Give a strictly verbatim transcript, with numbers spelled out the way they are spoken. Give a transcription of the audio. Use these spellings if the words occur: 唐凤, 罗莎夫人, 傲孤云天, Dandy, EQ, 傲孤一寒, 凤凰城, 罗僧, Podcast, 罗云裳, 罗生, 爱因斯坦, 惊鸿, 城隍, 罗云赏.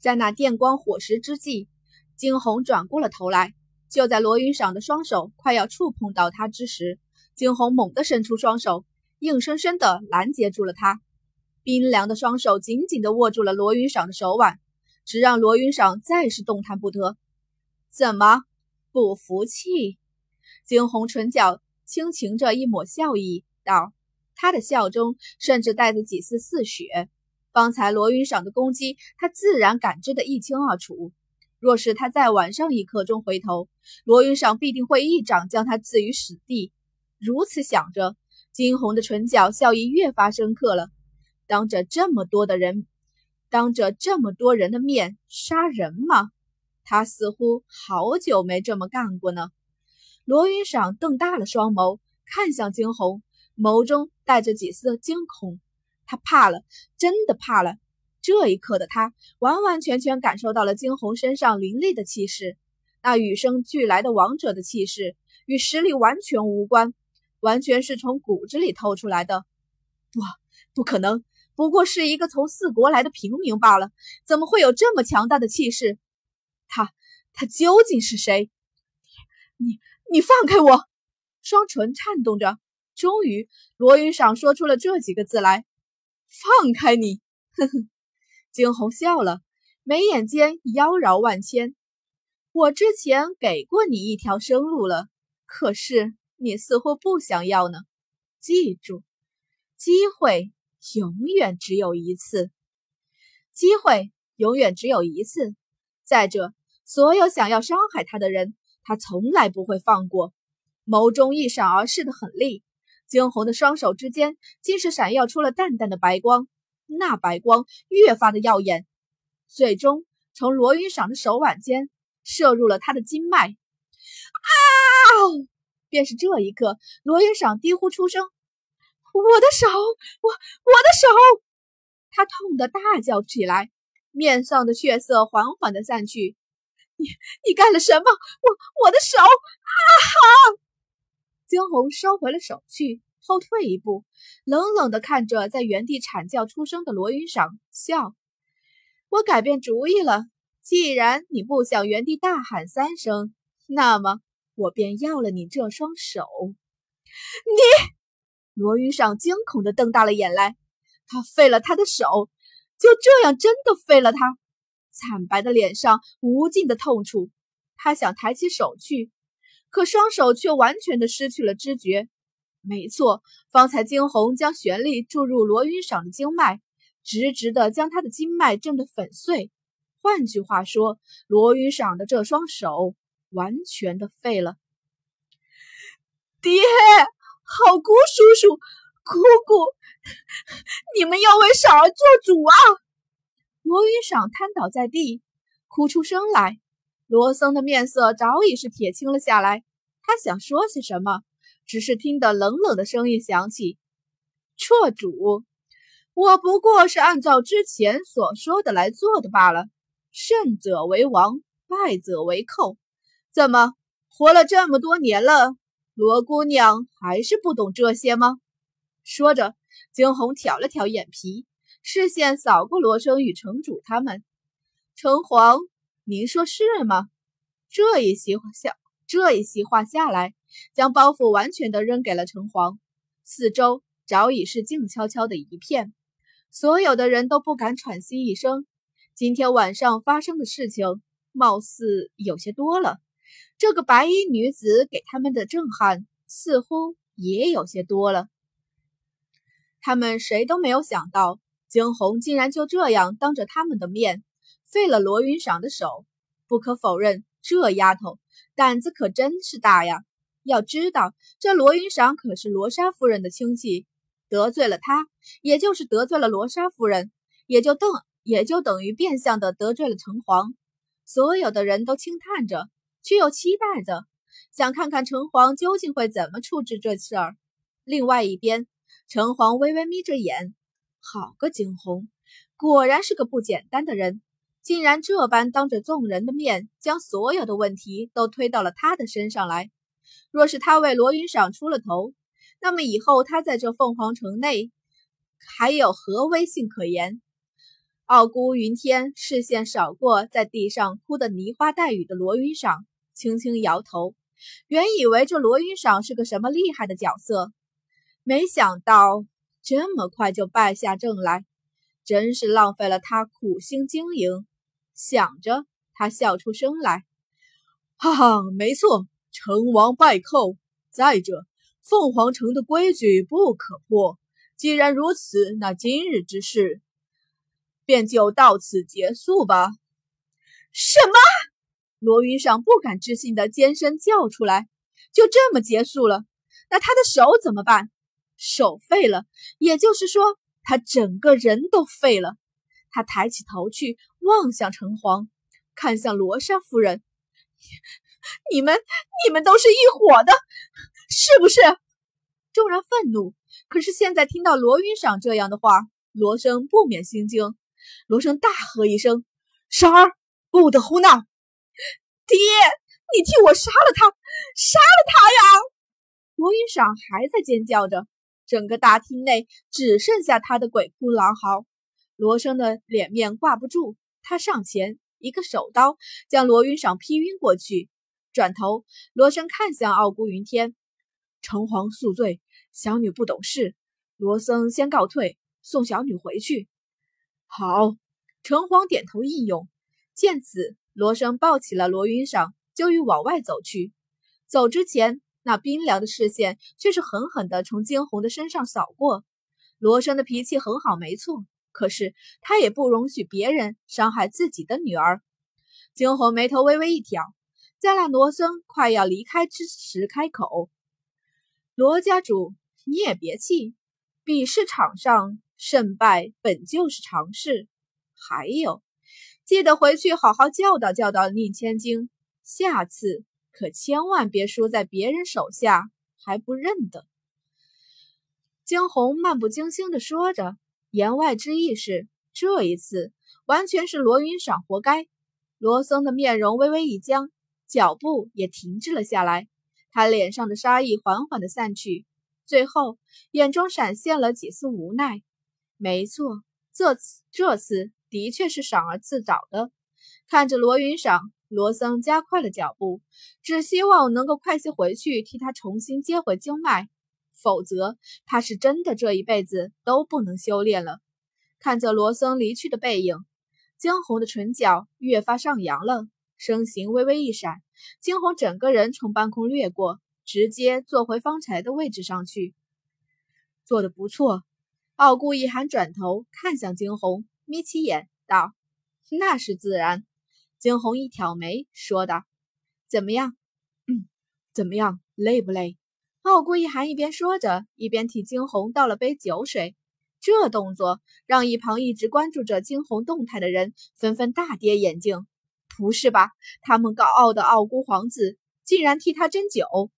在那电光火石之际，惊鸿转过了头来。就在罗云赏的双手快要触碰到他之时，惊鸿猛地伸出双手，硬生生地拦截住了他。冰凉的双手紧紧地握住了罗云赏的手腕，直让罗云赏再是动弹不得。怎么不服气？惊鸿唇角轻噙着一抹笑意道，他的笑中甚至带着几丝似血。方才罗云赏的攻击，他自然感知得一清二楚。若是他再晚上一刻钟回头，罗云赏必定会一掌将他置于死地。如此想着，惊鸿的唇角笑意越发深刻了。当着这么多的人，当着这么多人的面杀人吗？他似乎好久没这么干过呢。罗云赏瞪大了双眸，看向惊鸿，眸中带着几丝惊恐。他怕了，真的怕了。这一刻的他，完完全全感受到了惊鸿身上凌厉的气势，那与生俱来的王者的气势，与实力完全无关，完全是从骨子里透出来的。不，不可能，不过是一个从四国来的平民罢了，怎么会有这么强大的气势？他，他究竟是谁？你，你放开我！双唇颤动着，终于，罗云赏说出了这几个字来：放开你！呵呵。惊鸿笑了，眉眼间妖娆万千。我之前给过你一条生路了，可是你似乎不想要呢。记住，机会永远只有一次。机会永远只有一次。再者，所有想要伤害他的人，他从来不会放过。眸中一闪而逝的狠厉，惊鸿的双手之间竟是闪耀出了淡淡的白光。那白光越发的耀眼，最终从罗云赏的手腕间射入了他的经脉。啊！便是这一刻，罗云赏低呼出声：“我的手，我我的手！”他痛得大叫起来，面上的血色缓缓的散去。你你干了什么？我我的手！啊！惊鸿收回了手去，后退一步，冷冷地看着在原地惨叫出声的罗云赏，笑：“我改变主意了。既然你不想原地大喊三声，那么我便要了你这双手。”你！罗云赏惊恐地瞪大了眼来，他废了他的手，就这样真的废了他。惨白的脸上无尽的痛楚，他想抬起手去，可双手却完全的失去了知觉。没错，方才惊鸿将玄力注入罗云赏的经脉，直直的将他的经脉震得粉碎。换句话说，罗云赏的这双手完全的废了。爹，好姑叔叔，姑姑，你们要为少儿做主啊！罗云赏瘫倒在地，哭出声来。罗僧的面色早已是铁青了下来，他想说些什么，只是听得冷冷的声音响起：“绰主，我不过是按照之前所说的来做的罢了。胜者为王，败者为寇。怎么，活了这么多年了，罗姑娘还是不懂这些吗？”说着，惊鸿挑了挑眼皮，视线扫过罗生与城主他们。“城隍，您说是吗？”这一席话下，这一席话下来，将包袱完全的扔给了城隍。四周早已是静悄悄的一片，所有的人都不敢喘息一声。今天晚上发生的事情貌似有些多了，这个白衣女子给他们的震撼似乎也有些多了。他们谁都没有想到，惊鸿竟然就这样当着他们的面废了罗云赏的手。不可否认，这丫头胆子可真是大呀。要知道，这罗云赏可是罗莎夫人的亲戚，得罪了她，也就是得罪了罗莎夫人，也就等也就等于变相的得罪了城隍。所有的人都轻叹着，却又期待着，想看看城隍究竟会怎么处置这事儿。另外一边，城隍微微眯着眼，好个惊鸿，果然是个不简单的人，竟然这般当着众人的面，将所有的问题都推到了他的身上来。若是他为罗云赏出了头，那么以后他在这凤凰城内还有何威信可言？傲孤云天视线扫过在地上铺的梨花带雨的罗云裳，轻轻摇头。原以为这罗云裳是个什么厉害的角色，没想到这么快就败下阵来，真是浪费了他苦心经营。想着他笑出声来，哈哈，没错，成王败寇。再者，凤凰城的规矩不可破，既然如此，那今日之事便就到此结束吧。什么？罗云裳不敢置信的尖声叫出来，就这么结束了？那他的手怎么办？手废了，也就是说他整个人都废了。他抬起头去，望向城隍，看向罗刹夫人，你们你们都是一伙的，是不是？众人愤怒，可是现在听到罗云裳这样的话，罗生不免心惊。罗生大喝一声，裳儿，不得胡闹！爹，你替我杀了他，杀了他呀！罗云裳还在尖叫着，整个大厅内只剩下他的鬼哭狼嚎。罗生的脸面挂不住，他上前一个手刀将罗云裳劈晕过去。转头，罗生看向傲孤云天，城隍恕罪，小女不懂事，罗僧先告退，送小女回去。好，城隍点头应允。见此，罗生抱起了罗云裳，就欲往外走去。走之前，那冰凉的视线却是狠狠地从惊鸿的身上扫过。罗生的脾气很好，没错，可是他也不容许别人伤害自己的女儿。惊鸿眉头微微一挑，在那罗生快要离开之时开口，罗家主，你也别气，比试场上胜败本就是常事。还有，记得回去好好教导教导宁千金，下次可千万别输在别人手下还不认得。惊鸿漫不经心地说着，言外之意是，这一次完全是罗云裳活该。罗僧的面容微微一僵，脚步也停滞了下来。他脸上的杀意缓缓地散去，最后眼中闪现了几丝无奈。没错，这次这次的确是赏儿自找的。看着罗云裳，罗僧加快了脚步，只希望能够快些回去替他重新接回经脉，否则他是真的这一辈子都不能修炼了。看着罗僧离去的背影，惊鸿的唇角越发上扬了，身形微微一闪，惊鸿整个人从半空掠过，直接坐回方才的位置上去。做得不错。傲孤一寒转头看向惊鸿，眯起眼道，那是自然。惊鸿一挑眉说道，怎么样？嗯，怎么样？累不累？傲孤一寒一边说着，一边替惊鸿倒了杯酒水。这动作让一旁一直关注着惊鸿动态的人纷纷大跌眼镜。不是吧，他们高傲的傲孤皇子竟然替他斟酒，